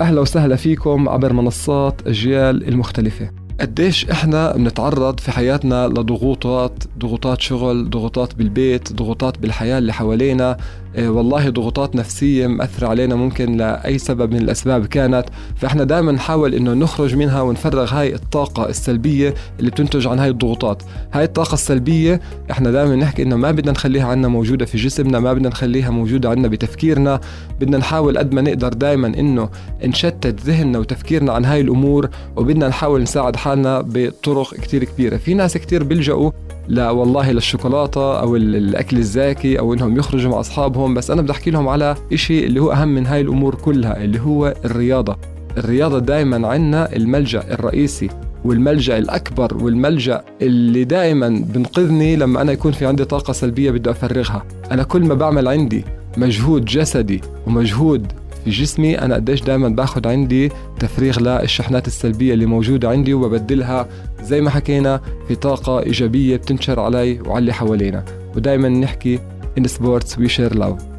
أهلا وسهلا فيكم عبر منصات أجيال المختلفة. قديش إحنا بنتعرض في حياتنا لضغوطات، ضغوطات شغل، ضغوطات بالبيت، ضغوطات بالحياة اللي حوالينا، والله ضغوطات نفسية مأثرة علينا ممكن لأي سبب من الأسباب كانت. فإحنا دائما نحاول إنه نخرج منها ونفرغ هاي الطاقة السلبية اللي بتنتج عن هاي الضغوطات. هاي الطاقة السلبية إحنا دائما نحكي إنه ما بدنا نخليها عنا موجودة في جسمنا، ما بدنا نخليها موجودة عنا بتفكيرنا. بدنا نحاول قد ما نقدر دائما إنه نشتت ذهننا وتفكيرنا عن هاي الأمور، وبدنا نحاول نساعد حالنا بطرق كتير كبيرة. في ناس كتير بيلجأوا لا والله للشوكولاتة أو الأكل الزاكي أو إنهم يخرجوا مع أصحابهم، بس أنا بدي أحكي لهم على إشي اللي هو أهم من هاي الأمور كلها، اللي هو الرياضة. الرياضة دائما عنا الملجأ الرئيسي والملجأ الأكبر والملجأ اللي دائما بنقذني لما أنا يكون في عندي طاقة سلبية بدي أفرغها. أنا كل ما بعمل عندي مجهود جسدي ومجهود في جسمي، أنا قديش دائما باخد عندي تفريغ للشحنات السلبية اللي موجودة عندي، وببدلها زي ما حكينا في طاقة إيجابية بتنشر علي وعلي حوالينا. ودائما نحكي إن سبورتس وي شير لاف.